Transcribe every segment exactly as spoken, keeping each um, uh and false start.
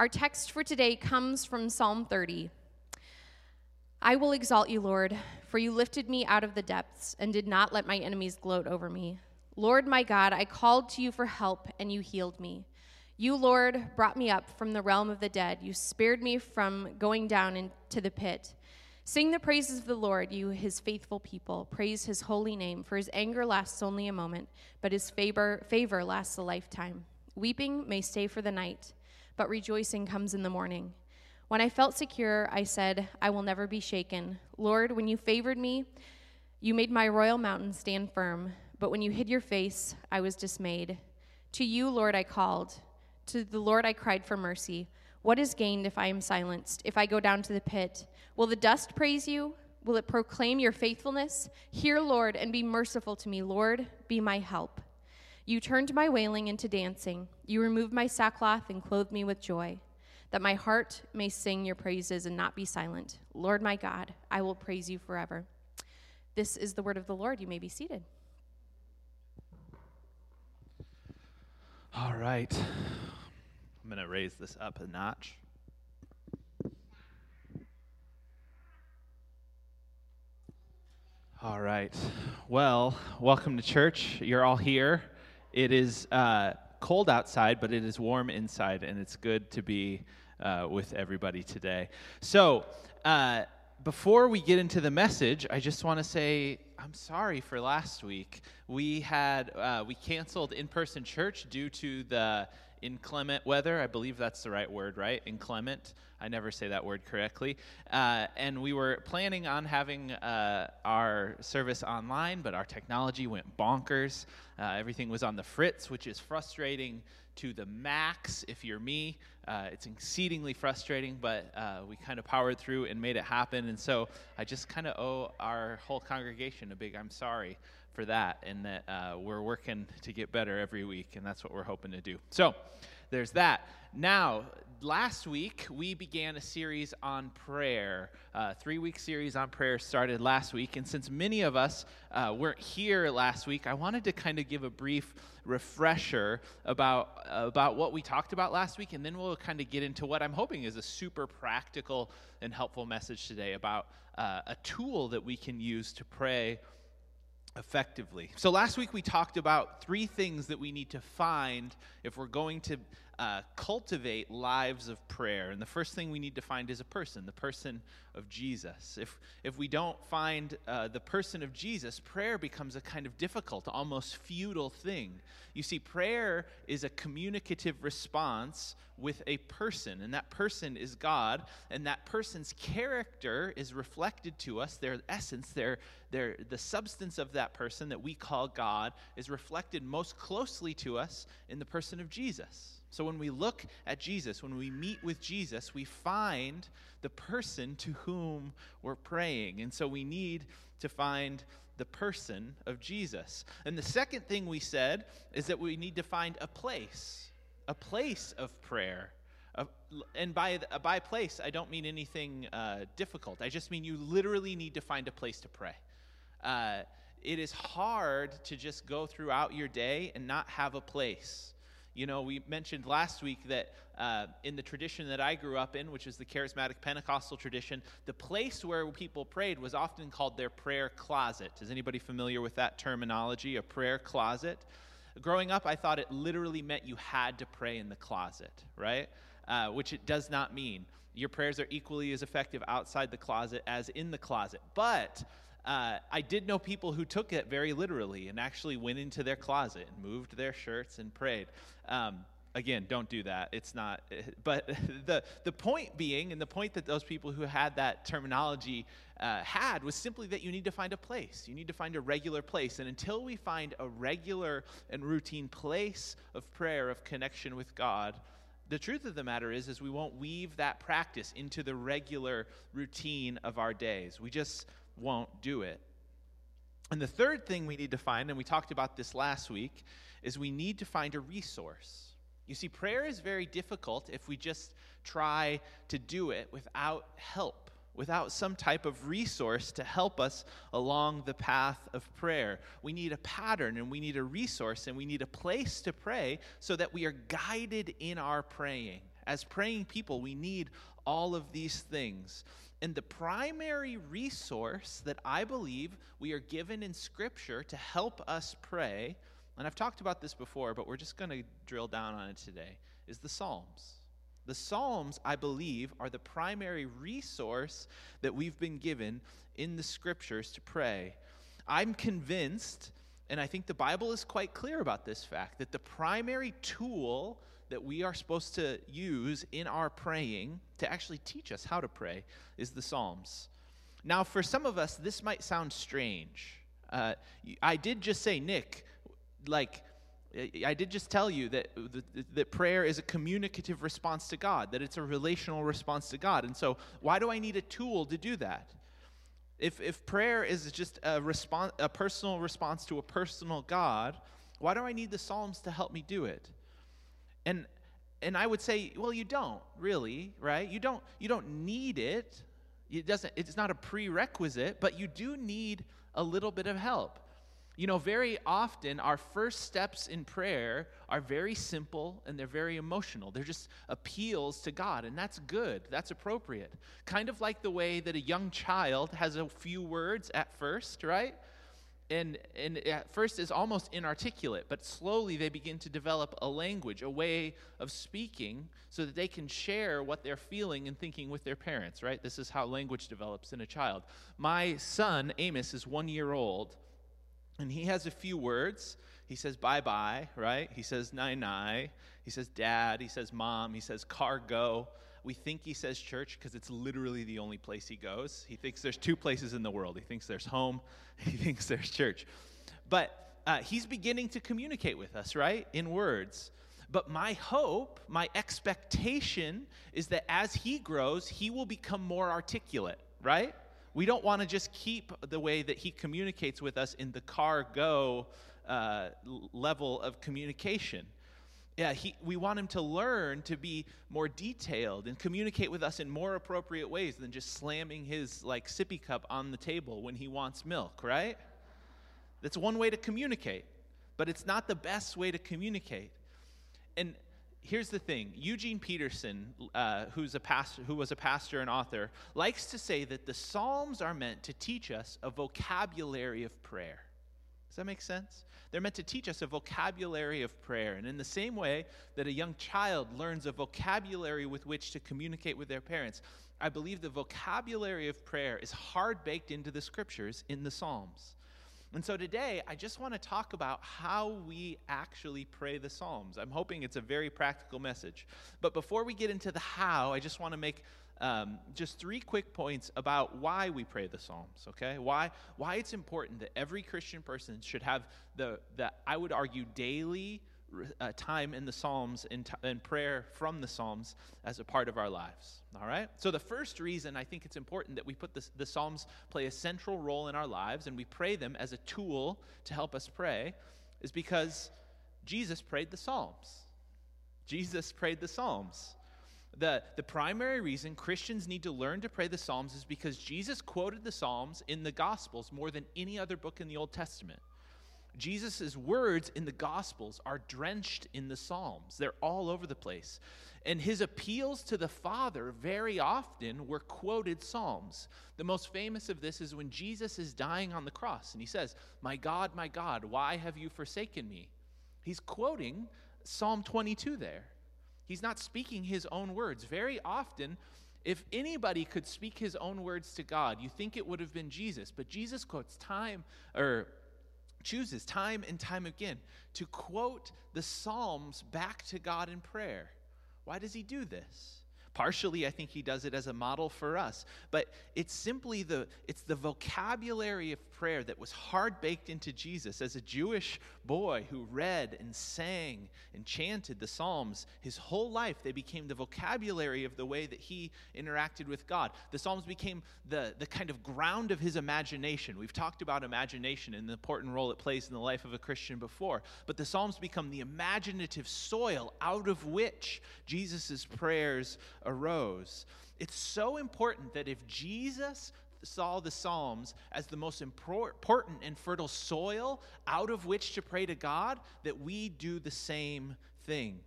Our text for today comes from Psalm thirty. I will exalt you, Lord, for you lifted me out of the depths and did not let my enemies gloat over me. Lord, my God, I called to you for help, and you healed me. You, Lord, brought me up from the realm of the dead. You spared me from going down into the pit. Sing the praises of the Lord, you, his faithful people. Praise his holy name, for his anger lasts only a moment, but his favor, favor lasts a lifetime. Weeping may stay for the night, but rejoicing comes in the morning. When I felt secure, I said, I will never be shaken. Lord, when you favored me, you made my royal mountain stand firm. But when you hid your face, I was dismayed. To you, Lord, I called. To the Lord I cried for mercy. What is gained if I am silenced, if I go down to the pit? Will the dust praise you? Will it proclaim your faithfulness? Hear, Lord, and be merciful to me. Lord, be my help. You turned my wailing into dancing. You removed my sackcloth and clothed me with joy, that my heart may sing your praises and not be silent. Lord, my God, I will praise you forever. This is the word of the Lord. You may be seated. All right. I'm going to raise this up a notch. All right. Well, welcome to church. You're all here. It is uh, cold outside, but it is warm inside, and it's good to be uh, with everybody today. So uh, before we get into the message, I just want to say I'm sorry for last week. We had uh, we canceled in-person church due to the inclement weather. I believe that's the right word, right? Inclement. I never say that word correctly. Uh, and we were planning on having uh, our service online, but our technology went bonkers. Uh, everything was on the fritz, which is frustrating to the max if you're me. Uh, it's exceedingly frustrating, but uh, we kind of powered through and made it happen. And so I just kind of owe our whole congregation a big I'm sorry for that, and that uh, we're working to get better every week, and that's what we're hoping to do. So there's that. Now, last week, we began a series on prayer. A three-week series on prayer started last week, and since many of us uh, weren't here last week, I wanted to kind of give a brief refresher about, uh, about what we talked about last week, and then we'll kind of get into what I'm hoping is a super practical and helpful message today about uh, a tool that we can use to pray effectively. So last week we talked about three things that we need to find if we're going to uh, cultivate lives of prayer. And the first thing we need to find is a person, the person of Jesus. If if we don't find uh, the person of Jesus, prayer becomes a kind of difficult, almost futile thing. You see, prayer is a communicative response with a person, and that person is God, and that person's character is reflected to us. Their essence, their their the substance of that person that we call God is reflected most closely to us in the person of Jesus. So when we look at Jesus, when we meet with Jesus, we find the person to whom we're praying. And so we need to find the person of Jesus. And the second thing we said is that we need to find a place. A place of prayer. A, and by, by place, I don't mean anything uh, difficult. I just mean you literally need to find a place to pray. Uh, it is hard to just go throughout your day and not have a place. You know, we mentioned last week that uh, in the tradition that I grew up in, which is the charismatic Pentecostal tradition, the place where people prayed was often called their prayer closet. Is anybody familiar with that terminology, a prayer closet? Growing up, I thought it literally meant you had to pray in the closet, right? Uh, which it does not mean. Your prayers are equally as effective outside the closet as in the closet. But uh, I did know people who took it very literally and actually went into their closet and moved their shirts and prayed. Um, again, don't do that. It's not. But the, the point being, and the point that those people who had that terminology uh, had was simply that you need to find a place. You need to find a regular place. And until we find a regular and routine place of prayer, of connection with God, the truth of the matter is, is we won't weave that practice into the regular routine of our days. We just won't do it. And the third thing we need to find, and we talked about this last week, is we need to find a resource. You see, prayer is very difficult if we just try to do it without help, without some type of resource to help us along the path of prayer. We need a pattern, and we need a resource, and we need a place to pray so that we are guided in our praying. As praying people, we need all of these things. And the primary resource that I believe we are given in Scripture to help us pray, and I've talked about this before, but we're just going to drill down on it today, is the Psalms. The Psalms, I believe, are the primary resource that we've been given in the Scriptures to pray. I'm convinced, and I think the Bible is quite clear about this fact, that the primary tool that we are supposed to use in our praying to actually teach us how to pray is the Psalms. Now, for some of us, this might sound strange. Uh, I did just say, Nick, like, I did just tell you that, that that prayer is a communicative response to God, that it's a relational response to God. And so why do I need a tool to do that? If if prayer is just a response, a personal response to a personal God, why do I need the Psalms to help me do it? And and I would say, well, you don't really, right? You don't you don't need it. It doesn't it's not a prerequisite, but you do need a little bit of help. You know, very often our first steps in prayer are very simple and they're very emotional. They're just appeals to God, and that's good. That's appropriate. Kind of like the way that a young child has a few words at first, right? And and at first is almost inarticulate, but slowly they begin to develop a language, a way of speaking so that they can share what they're feeling and thinking with their parents, right? This is how language develops in a child. My son, Amos, is one year old. And he has a few words. He says, bye-bye, right? He says, nai-nai. He says, dad. He says, mom. He says, cargo. We think he says church because it's literally the only place he goes. He thinks there's two places in the world. He thinks there's home. He thinks there's church. But uh, he's beginning to communicate with us, right, in words. But my hope, my expectation is that as he grows, he will become more articulate, right? We don't want to just keep the way that he communicates with us in the car-go uh, level of communication. Yeah, he, we want him to learn to be more detailed and communicate with us in more appropriate ways than just slamming his like sippy cup on the table when he wants milk, right? That's one way to communicate, but it's not the best way to communicate. And here's the thing. Eugene Peterson, uh, who's a pastor, who was a pastor and author, likes to say that the Psalms are meant to teach us a vocabulary of prayer. Does that make sense? They're meant to teach us a vocabulary of prayer. And in the same way that a young child learns a vocabulary with which to communicate with their parents, I believe the vocabulary of prayer is hard-baked into the Scriptures in the Psalms. And so today, I just want to talk about how we actually pray the Psalms. I'm hoping it's a very practical message. But before we get into the how, I just want to make um, just three quick points about why we pray the Psalms, okay? Why why it's important that every Christian person should have the, the I would argue, daily uh, time in the Psalms and, t- and prayer from the Psalms as a part of our lives, all right? So the first reason I think it's important that we put this, the Psalms play a central role in our lives and we pray them as a tool to help us pray is because Jesus prayed the Psalms. Jesus prayed the Psalms. The, the primary reason Christians need to learn to pray the Psalms is because Jesus quoted the Psalms in the Gospels more than any other book in the Old Testament. Jesus' words in the Gospels are drenched in the Psalms. They're all over the place. And his appeals to the Father very often were quoted Psalms. The most famous of this is when Jesus is dying on the cross, and he says, "My God, my God, why have you forsaken me?" He's quoting Psalm twenty-two there. He's not speaking his own words. Very often, if anybody could speak his own words to God, you think it would have been Jesus. But Jesus quotes time, or chooses time and time again to quote the Psalms back to God in prayer. Why does he do this? Partially, I think he does it as a model for us, but it's simply the it's the vocabulary of prayer that was hard baked into Jesus as a Jewish boy who read and sang and chanted the Psalms his whole life. They became the vocabulary of the way that he interacted with God. The Psalms became the, the kind of ground of his imagination. We've talked about imagination and the important role it plays in the life of a Christian before, but the Psalms become the imaginative soil out of which Jesus' prayers arose. It's so important that if Jesus saw the Psalms as the most important and fertile soil out of which to pray to God, that we do the same thing.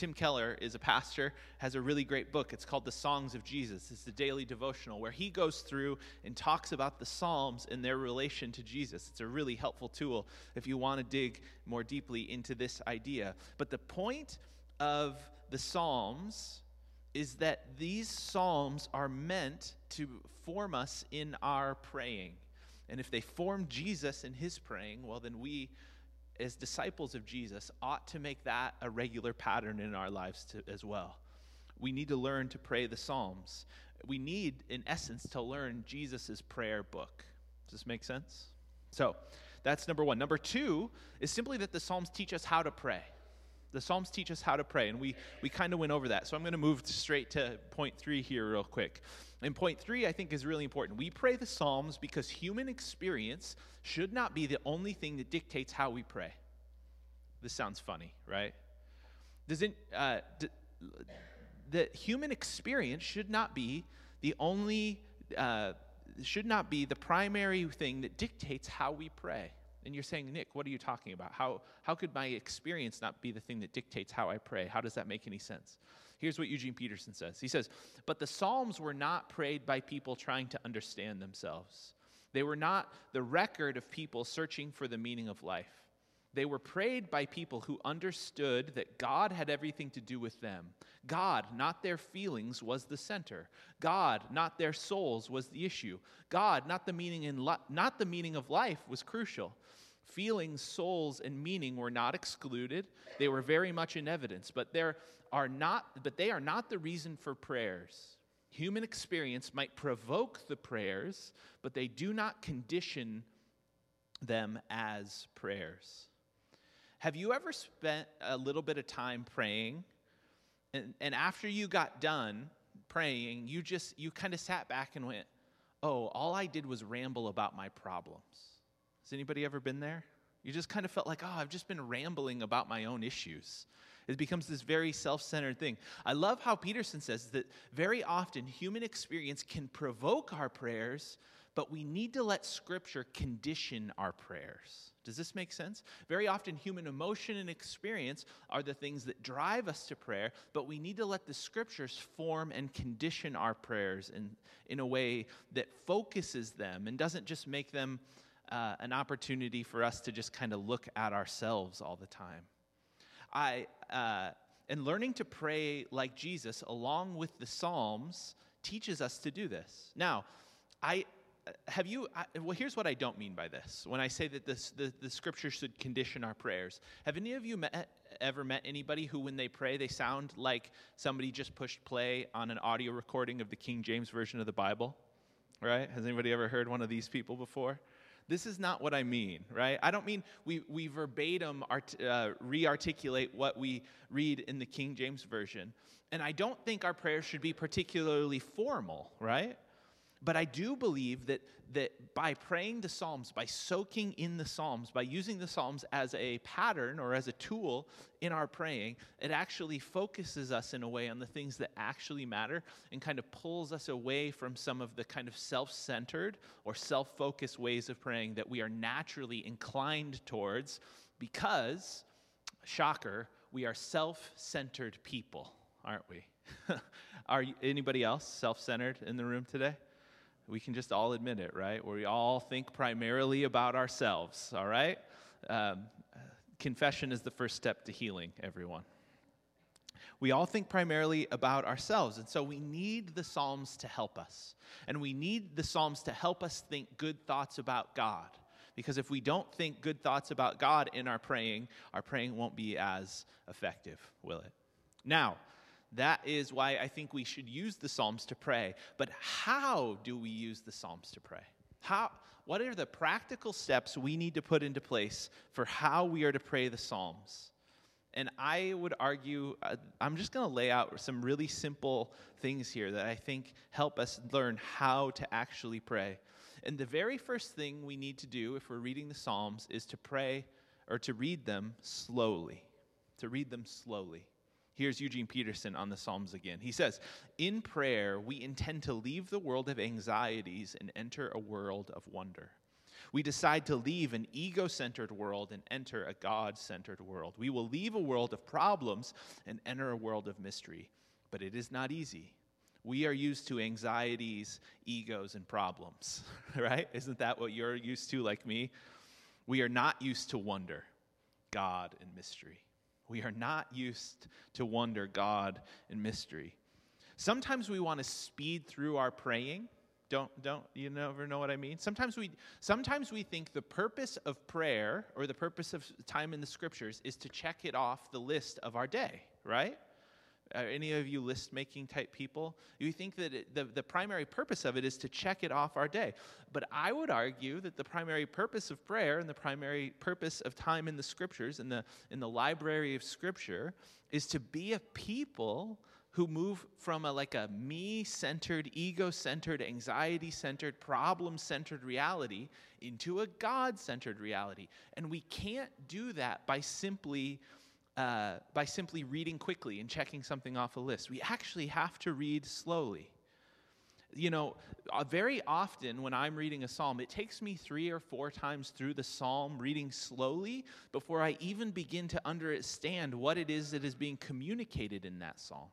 Tim Keller is a pastor, has a really great book. It's called The Songs of Jesus. It's the daily devotional where he goes through and talks about the Psalms and their relation to Jesus. It's a really helpful tool if you want to dig more deeply into this idea. But the point of the Psalms is that these Psalms are meant to form us in our praying. And if they form Jesus in his praying, well, then we, as disciples of Jesus, ought to make that a regular pattern in our lives to, as well. We need to learn to pray the Psalms. We need, in essence, to learn Jesus' prayer book. Does this make sense? So that's number one. Number two is simply that the Psalms teach us how to pray. The Psalms teach us how to pray, and we, we kind of went over that. So I'm going to move straight to point three here real quick. And point three, I think, is really important. We pray the Psalms because human experience should not be the only thing that dictates how we pray. This sounds funny, right? Doesn't uh, d- the human experience should not be the only, uh, should not be the primary thing that dictates how we pray. And you're saying, Nick, what are you talking about? How how could my experience not be the thing that dictates how I pray? How does that make any sense? Here's what Eugene Peterson says. He says, but the Psalms were not prayed by people trying to understand themselves. They were not the record of people searching for the meaning of life. They were prayed by people who understood that God had everything to do with them. God, not their feelings, was the center. God, not their souls, was the issue. God, not the meaning in li- not the meaning of life, was crucial. Feelings, souls, and meaning were not excluded. They were very much in evidence, but there are not, but they are not the reason for prayers. Human experience might provoke the prayers, but they do not condition them as prayers. Have you ever spent a little bit of time praying, and, and after you got done praying, you just, you kind of sat back and went, oh, all I did was ramble about my problems? Has anybody ever been there? You just kind of felt like, oh, I've just been rambling about my own issues. It becomes this very self-centered thing. I love how Peterson says that very often human experience can provoke our prayers, but we need to let Scripture condition our prayers. Does this make sense? Very often human emotion and experience are the things that drive us to prayer, but we need to let the Scriptures form and condition our prayers in, in a way that focuses them and doesn't just make them uh, an opportunity for us to just kind of look at ourselves all the time. I uh, and learning to pray like Jesus along with the Psalms teaches us to do this. Now, I... Have you, well, here's what I don't mean by this. When I say that this, the, the Scripture should condition our prayers, have any of you met, ever met anybody who, when they pray, they sound like somebody just pushed play on an audio recording of the King James Version of the Bible, right? Has anybody ever heard one of these people before? This is not what I mean, right? I don't mean we, we verbatim art, uh, re-articulate what we read in the King James Version. And I don't think our prayers should be particularly formal, right? But I do believe that that by praying the Psalms, by soaking in the Psalms, by using the Psalms as a pattern or as a tool in our praying, it actually focuses us in a way on the things that actually matter and kind of pulls us away from some of the kind of self-centered or self-focused ways of praying that we are naturally inclined towards because, shocker, we are self-centered people, aren't we? Are anybody else self-centered in the room today? We can just all admit it, right? Where we all think primarily about ourselves, all right? Um, confession is the first step to healing, everyone. We all think primarily about ourselves, and so we need the Psalms to help us. And we need the Psalms to help us think good thoughts about God. Because if we don't think good thoughts about God in our praying, our praying won't be as effective, will it? Now, that is why I think we should use the Psalms to pray. But how do we use the Psalms to pray? How? What are the practical steps we need to put into place for how we are to pray the Psalms? And I would argue, uh, I'm just going to lay out some really simple things here that I think help us learn how to actually pray. And the very first thing we need to do if we're reading the Psalms is to pray or to read them slowly, to read them slowly. Here's Eugene Peterson on the Psalms again. He says, in prayer, we intend to leave the world of anxieties and enter a world of wonder. We decide to leave an ego-centered world and enter a God-centered world. We will leave a world of problems and enter a world of mystery. But it is not easy. We are used to anxieties, egos, and problems, right? Isn't that what you're used to, like me? We are not used to wonder, God, and mystery. We are not used to wonder, God, and mystery. Sometimes we want to speed through our praying. Don't, don't, you never know what I mean? Sometimes we, sometimes we think the purpose of prayer or the purpose of time in the scriptures is to check it off the list of our day, right? Are any of you list-making type people? You think that it, the, the primary purpose of it is to check it off our day. But I would argue that the primary purpose of prayer and the primary purpose of time in the Scriptures, in the, in the library of Scripture, is to be a people who move from a, like a me-centered, ego-centered, anxiety-centered, problem-centered reality into a God-centered reality. And we can't do that by simply... Uh, by simply reading quickly and checking something off a list. We actually have to read slowly. You know, uh, very often when I'm reading a psalm, it takes me three or four times through the psalm reading slowly before I even begin to understand what it is that is being communicated in that psalm.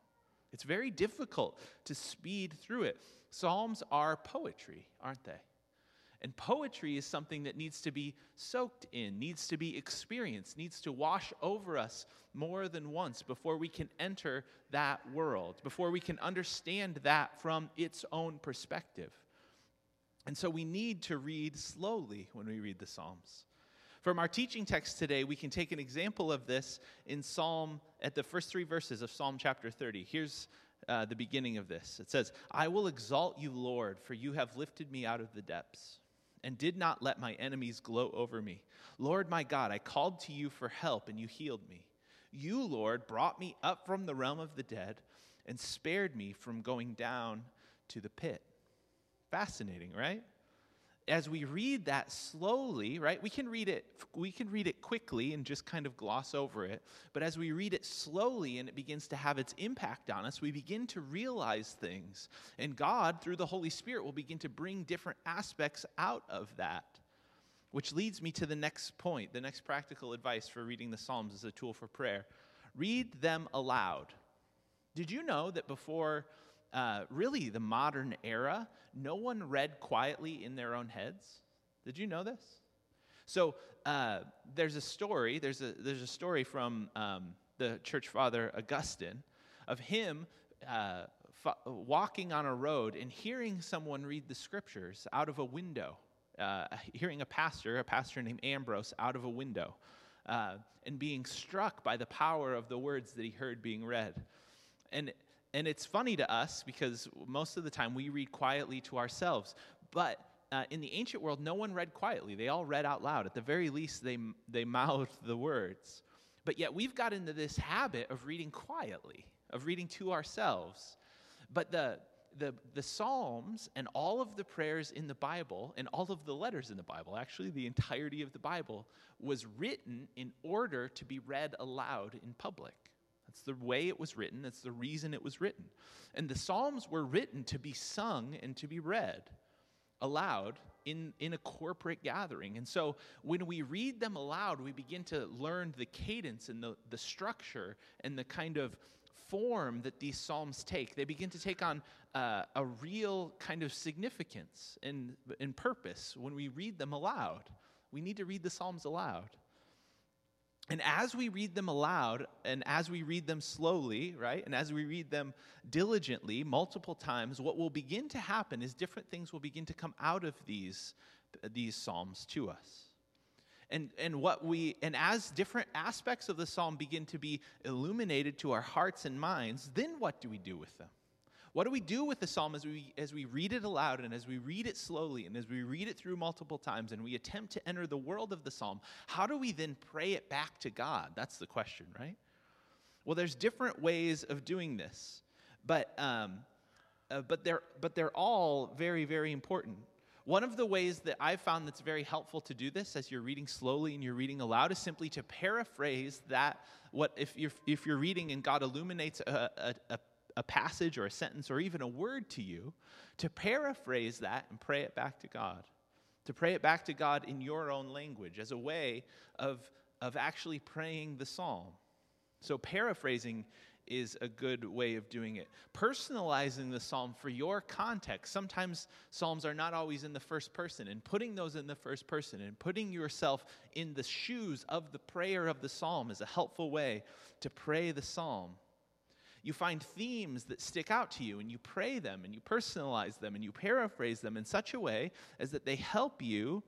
It's very difficult to speed through it. Psalms are poetry, aren't they? And poetry is something that needs to be soaked in, needs to be experienced, needs to wash over us more than once before we can enter that world, before we can understand that from its own perspective. And so we need to read slowly when we read the Psalms. From our teaching text today, we can take an example of this in Psalm, at the first three verses of Psalm chapter thirty. Here's uh, the beginning of this. It says, "I will exalt you, Lord, for you have lifted me out of the depths and did not let my enemies gloat over me. Lord my God, I called to you for help, and you healed me. You, Lord, brought me up from the realm of the dead and spared me from going down to the pit." Fascinating, right? As we read that slowly, right, we can read it, we can read it quickly and just kind of gloss over it. But as we read it slowly and it begins to have its impact on us, we begin to realize things. And God, through the Holy Spirit, will begin to bring different aspects out of that. Which leads me to the next point, the next practical advice for reading the Psalms as a tool for prayer. Read them aloud. Did you know that before... Uh, really, the modern era, no one read quietly in their own heads? Did you know this? So uh, there's a story. There's a there's a story from um, the church father Augustine of him uh, f- walking on a road and hearing someone read the scriptures out of a window, uh, hearing a pastor, a pastor named Ambrose, out of a window, uh, and being struck by the power of the words that he heard being read, and. And it's funny to us because most of the time we read quietly to ourselves. But uh, in the ancient world, no one read quietly. They all read out loud. At the very least, they they mouthed the words. But yet we've got into this habit of reading quietly, of reading to ourselves. But the the the Psalms and all of the prayers in the Bible and all of the letters in the Bible, actually the entirety of the Bible, was written in order to be read aloud in public. That's the way it was written. That's the reason it was written. And the Psalms were written to be sung and to be read aloud in, in a corporate gathering. And so when we read them aloud, we begin to learn the cadence and the, the structure and the kind of form that these Psalms take. They begin to take on uh, a real kind of significance and, and purpose when we read them aloud. We need to read the Psalms aloud. And as we read them aloud, and as we read them slowly, right, and as we read them diligently multiple times, what will begin to happen is different things will begin to come out of these, these psalms to us. And, and, what we, and as different aspects of the psalm begin to be illuminated to our hearts and minds, then what do we do with them? What do we do with the psalm as we, as we read it aloud and as we read it slowly and as we read it through multiple times and we attempt to enter the world of the psalm? How do we then pray it back to God? That's the question, right? Well, there's different ways of doing this, but um, uh, but they're but they're all very, very important. One of the ways that I've found that's very helpful to do this as you're reading slowly and you're reading aloud is simply to paraphrase that. What if you're if you're reading and God illuminates a a, a a passage or a sentence or even a word to you, to paraphrase that and pray it back to God, to pray it back to God in your own language as a way of, of actually praying the psalm. So paraphrasing is a good way of doing it. Personalizing the psalm for your context. Sometimes psalms are not always in the first person, and putting those in the first person and putting yourself in the shoes of the prayer of the psalm is a helpful way to pray the psalm. You find themes that stick out to you, and you pray them, and you personalize them, and you paraphrase them in such a way as that they help you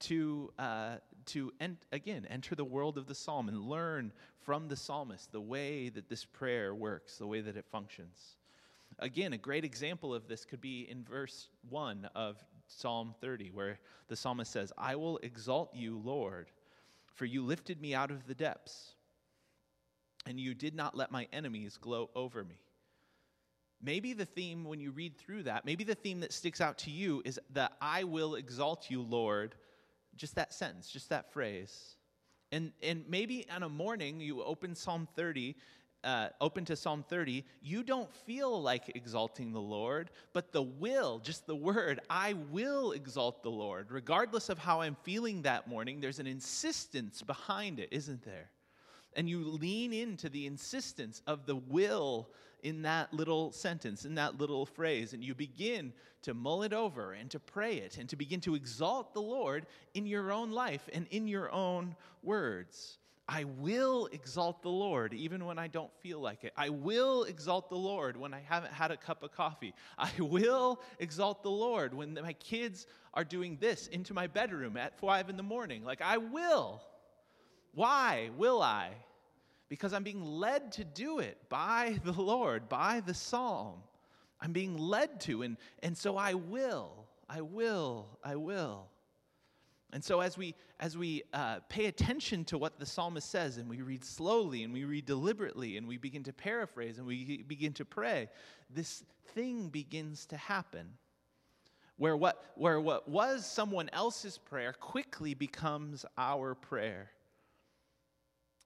to, uh, to en- again, enter the world of the psalm and learn from the psalmist the way that this prayer works, the way that it functions. Again, a great example of this could be in verse one of Psalm thirty, where the psalmist says, "I will exalt you, Lord, for you lifted me out of the depths, and you did not let my enemies gloat over me." Maybe the theme, when you read through that, maybe the theme that sticks out to you is the "I will exalt you, Lord," just that sentence, just that phrase. And and maybe on a morning you open Psalm thirty, uh, open to Psalm thirty, you don't feel like exalting the Lord, but the will, just the word, "I will exalt the Lord," regardless of how I'm feeling that morning, there's an insistence behind it, isn't there? And you lean into the insistence of the will in that little sentence, in that little phrase, and you begin to mull it over and to pray it and to begin to exalt the Lord in your own life and in your own words. I will exalt the Lord even when I don't feel like it. I will exalt the Lord when I haven't had a cup of coffee. I will exalt the Lord when my kids are doing this into my bedroom at five in the morning. Like, I will. Why will I? Because I'm being led to do it by the Lord, by the psalm. I'm being led to, and, and so I will, I will, I will. And so as we as we uh, pay attention to what the psalmist says, and we read slowly, and we read deliberately, and we begin to paraphrase, and we begin to pray, this thing begins to happen, where what where what was someone else's prayer quickly becomes our prayer.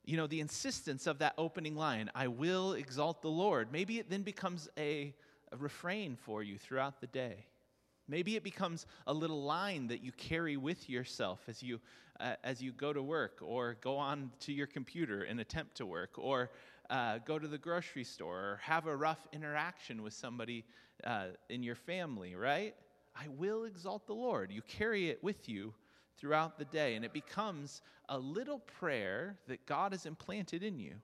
You know, the insistence of that opening line, "I will exalt the Lord," maybe it then becomes a, a refrain for you throughout the day. Maybe it becomes a little line that you carry with yourself as you uh, as you go to work, or go on to your computer and attempt to work, or uh, go to the grocery store, or have a rough interaction with somebody uh, in your family, right? "I will exalt the Lord." You carry it with you throughout the day, and it becomes a little prayer that God has implanted in you.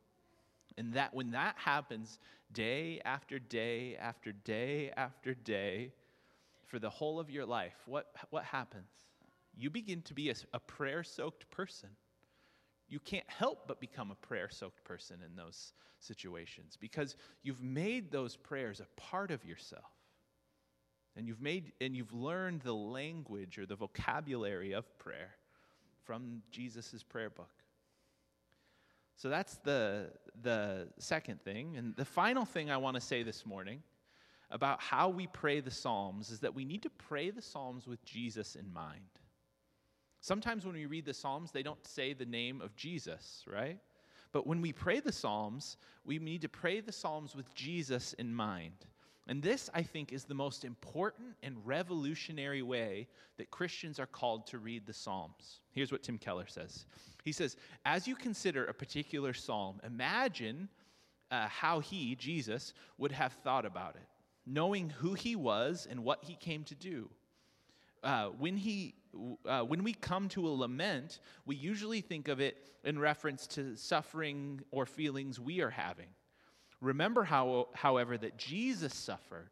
And that when that happens day after day after day after day for the whole of your life, what what happens? You begin to be a, a prayer-soaked person. You can't help but become a prayer-soaked person in those situations, because you've made those prayers a part of yourself. And you've made and you've learned the language or the vocabulary of prayer from Jesus' prayer book. So that's the the second thing. And the final thing I want to say this morning about how we pray the Psalms is that we need to pray the Psalms with Jesus in mind. Sometimes when we read the Psalms, they don't say the name of Jesus, right? But when we pray the Psalms, we need to pray the Psalms with Jesus in mind. And this, I think, is the most important and revolutionary way that Christians are called to read the Psalms. Here's what Tim Keller says. He says, "As you consider a particular psalm, imagine uh, how he, Jesus, would have thought about it, knowing who he was and what he came to do. Uh, when he, uh, when we come to a lament, we usually think of it in reference to suffering or feelings we are having. Remember, how, however, that Jesus suffered.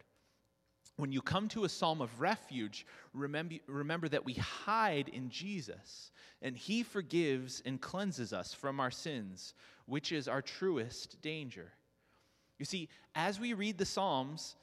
When you come to a psalm of refuge, remember, remember that we hide in Jesus, and he forgives and cleanses us from our sins, which is our truest danger." You see, as we read the Psalms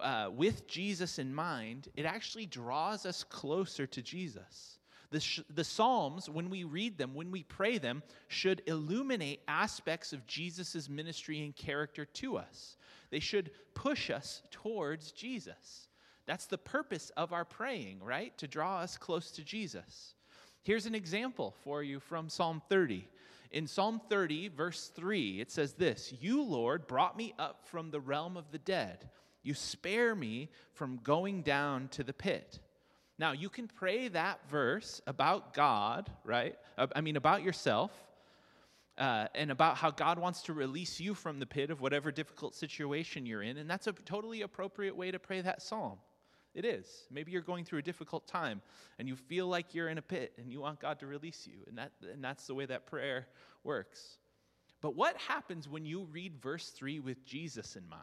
uh, with Jesus in mind, it actually draws us closer to Jesus. The, sh- the Psalms, when we read them, when we pray them, should illuminate aspects of Jesus' ministry and character to us. They should push us towards Jesus. That's the purpose of our praying, right? To draw us close to Jesus. Here's an example for you from Psalm thirty. In Psalm thirty, verse three, it says this, "You, Lord, brought me up from the realm of the dead. You spare me from going down to the pit. Now, you can pray that verse about God, right? I mean, about yourself, uh, and about how God wants to release you from the pit of whatever difficult situation you're in, and that's a totally appropriate way to pray that psalm. It is. Maybe you're going through a difficult time, and you feel like you're in a pit, and you want God to release you, and that and that's the way that prayer works. But what happens when you read verse three with Jesus in mind?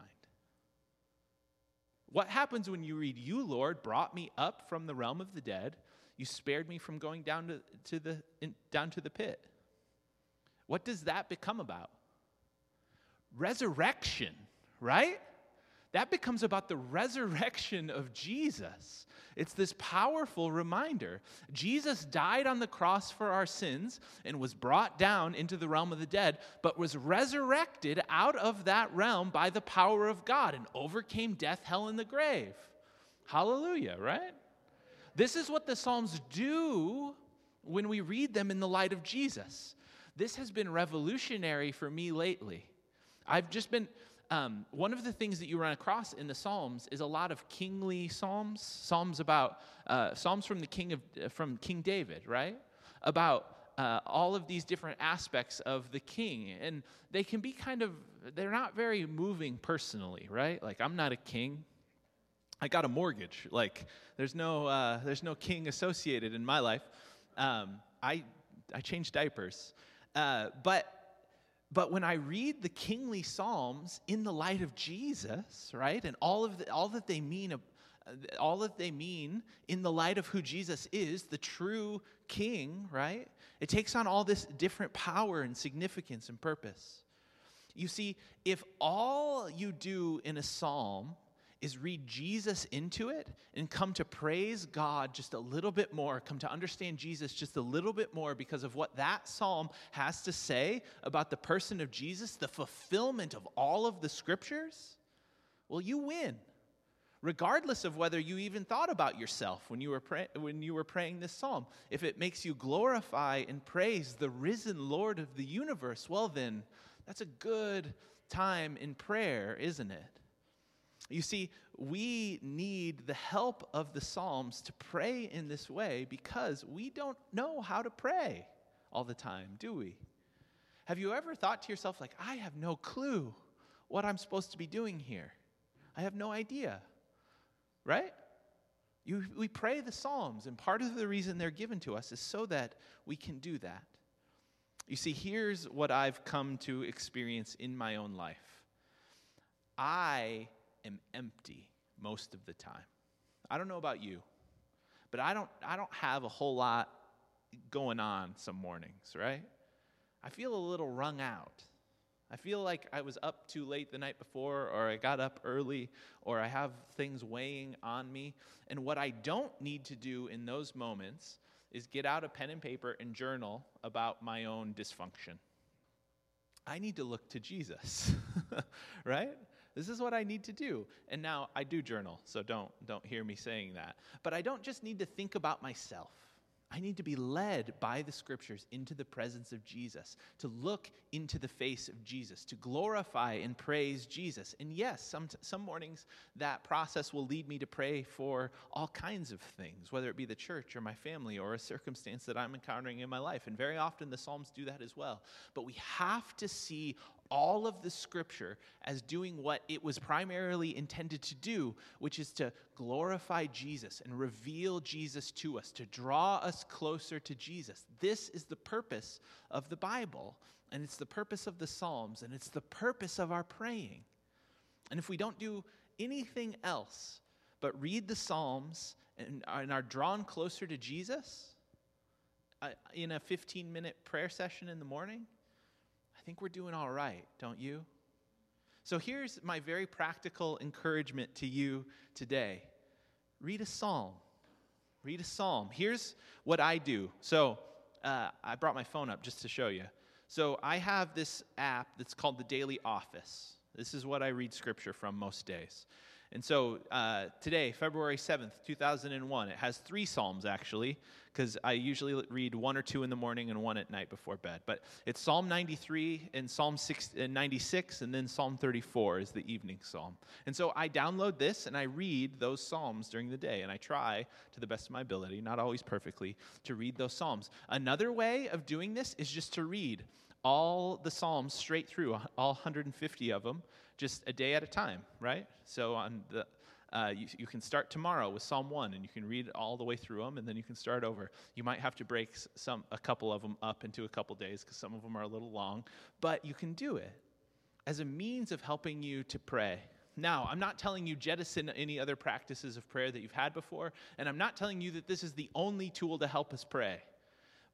What happens when you read, "You, Lord, brought me up from the realm of the dead. You spared me from going down to, to the in, down to the pit." What does that become about? Resurrection, right? That becomes about the resurrection of Jesus. It's this powerful reminder. Jesus died on the cross for our sins and was brought down into the realm of the dead, but was resurrected out of that realm by the power of God and overcame death, hell, and the grave. Hallelujah, right? This is what the Psalms do when we read them in the light of Jesus. This has been revolutionary for me lately. I've just been... Um, one of the things that you run across in the Psalms is a lot of kingly psalms, psalms about uh, psalms from the king of uh, from King David, right? About uh, all of these different aspects of the king, and they can be kind of they're not very moving personally, right? Like, I'm not a king, I got a mortgage. Like, there's no uh, there's no king associated in my life. Um, I I change diapers, uh, but. But when I read the kingly psalms in the light of Jesus, right, and all of the, all that they mean, all that they mean in the light of who Jesus is, the true King, right, it takes on all this different power and significance and purpose. You see, if all you do in a psalm is read Jesus into it and come to praise God just a little bit more, come to understand Jesus just a little bit more because of what that psalm has to say about the person of Jesus, the fulfillment of all of the scriptures, well, you win, regardless of whether you even thought about yourself when you were pray- when you were praying this psalm. If it makes you glorify and praise the risen Lord of the universe, well then, that's a good time in prayer, isn't it? You see, we need the help of the Psalms to pray in this way because we don't know how to pray all the time, do we? Have you ever thought to yourself, like, I have no clue what I'm supposed to be doing here. I have no idea, right? You, we pray the Psalms, and part of the reason they're given to us is so that we can do that. You see, here's what I've come to experience in my own life. I... am empty most of the time. I don't know about you, but I don't I don't have a whole lot going on some mornings, right? I feel a little wrung out. I feel like I was up too late the night before, or I got up early, or I have things weighing on me. And what I don't need to do in those moments is get out a pen and paper and journal about my own dysfunction. I need to look to Jesus, right? This is what I need to do. And now I do journal, so don't don't hear me saying that. But I don't just need to think about myself. I need to be led by the scriptures into the presence of Jesus, to look into the face of Jesus, to glorify and praise Jesus. And yes, some some mornings that process will lead me to pray for all kinds of things, whether it be the church or my family or a circumstance that I'm encountering in my life. And very often the Psalms do that as well. But we have to see all of the scripture as doing what it was primarily intended to do, which is to glorify Jesus and reveal Jesus to us, to draw us closer to Jesus. This is the purpose of the Bible, and it's the purpose of the Psalms, and it's the purpose of our praying. And if we don't do anything else but read the Psalms and are drawn closer to Jesus in a fifteen-minute prayer session in the morning, I think we're doing all right, don't you? So here's my very practical encouragement to you today. Read a psalm. Read a psalm. Here's what I do. So uh, I brought my phone up just to show you. So I have this app that's called the Daily Office. This is what I read scripture from most days. And so uh, today, February seventh, two thousand one, it has three Psalms, actually, because I usually read one or two in the morning and one at night before bed. But it's Psalm ninety-three and Psalm ninety-six, and then Psalm thirty-four is the evening psalm. And so I download this, and I read those Psalms during the day, and I try, to the best of my ability, not always perfectly, to read those Psalms. Another way of doing this is just to read all the Psalms straight through, all one hundred fifty of them, just a day at a time, right? So on the, uh, you, you can start tomorrow with Psalm one, and you can read all the way through them, and then you can start over. You might have to break some a couple of them up into a couple days because some of them are a little long, but you can do it as a means of helping you to pray. Now, I'm not telling you jettison any other practices of prayer that you've had before, and I'm not telling you that this is the only tool to help us pray.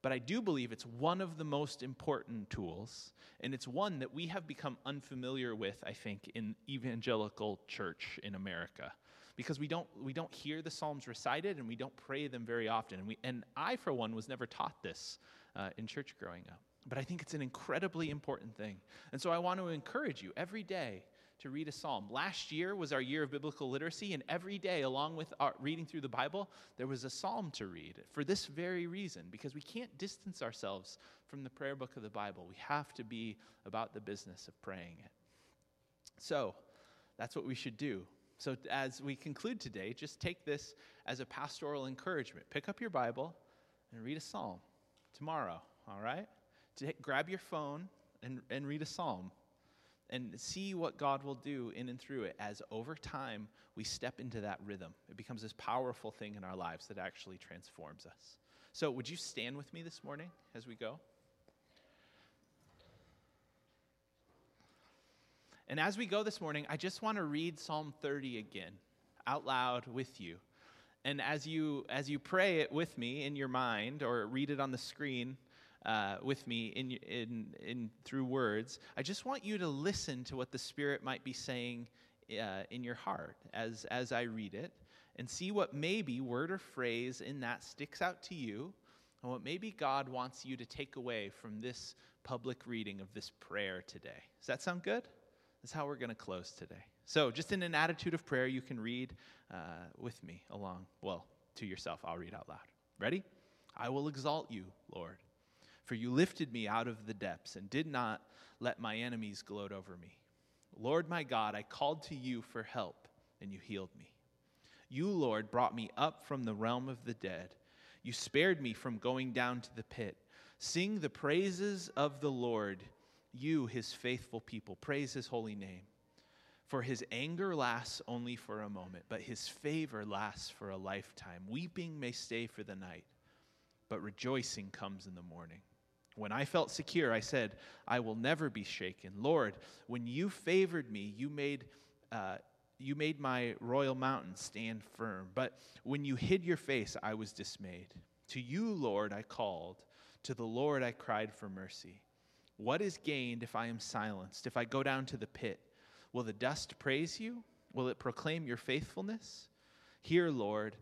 But I do believe it's one of the most important tools, and it's one that we have become unfamiliar with, I think, in evangelical church in America, because we don't we don't hear the Psalms recited, and we don't pray them very often. And we and I, for one, was never taught this uh, in church growing up. But I think it's an incredibly important thing, and so I want to encourage you every day to read a psalm. Last year was our year of biblical literacy, and every day, along with our reading through the Bible, there was a psalm to read for this very reason, because we can't distance ourselves from the prayer book of the Bible. We have to be about the business of praying it. So that's what we should do. So as we conclude today, just take this as a pastoral encouragement. Pick up your Bible and read a psalm tomorrow, all right? Take, grab your phone and, and read a psalm. And see what God will do in and through it as over time we step into that rhythm. It becomes this powerful thing in our lives that actually transforms us. So would you stand with me this morning as we go? And as we go this morning, I just want to read Psalm thirty again out loud with you. And as you as you pray it with me in your mind or read it on the screen, Uh, with me in, in in through words, I just want you to listen to what the Spirit might be saying uh, in your heart as as I read it, and see what maybe word or phrase in that sticks out to you, and what maybe God wants you to take away from this public reading of this prayer today. Does that sound good? That's how we're going to close today. So just in an attitude of prayer, you can read uh, with me along, well, to yourself. I'll read out loud. Ready? I will exalt you, Lord. For you lifted me out of the depths and did not let my enemies gloat over me. Lord my God, I called to you for help, and you healed me. You, Lord, brought me up from the realm of the dead. You spared me from going down to the pit. Sing the praises of the Lord, you, his faithful people. Praise his holy name. For his anger lasts only for a moment, but his favor lasts for a lifetime. Weeping may stay for the night, but rejoicing comes in the morning. When I felt secure, I said, I will never be shaken. Lord, when you favored me, you made uh, you made my royal mountain stand firm. But when you hid your face, I was dismayed. To you, Lord, I called. To the Lord, I cried for mercy. What is gained if I am silenced, if I go down to the pit? Will the dust praise you? Will it proclaim your faithfulness? Hear, Lord.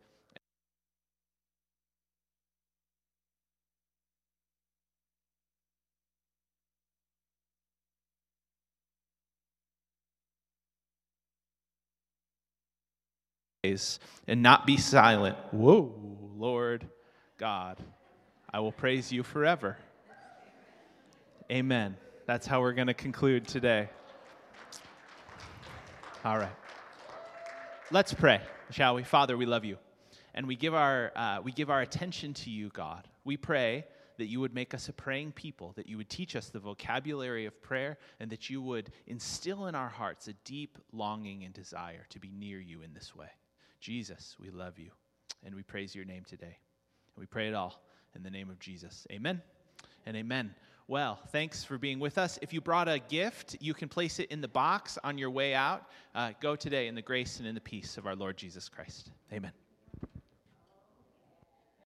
And not be silent. Whoa, Lord God, I will praise you forever. Amen. That's how we're going to conclude today. All right. Let's pray, shall we? Father, we love you, and we give our uh, we give our attention to you, God. We pray that you would make us a praying people, that you would teach us the vocabulary of prayer, and that you would instill in our hearts a deep longing and desire to be near you in this way. Jesus, we love you, and we praise your name today. And we pray it all in the name of Jesus. Amen and amen. Well, thanks for being with us. If you brought a gift, you can place it in the box on your way out. Uh, go today in the grace and in the peace of our Lord Jesus Christ. Amen.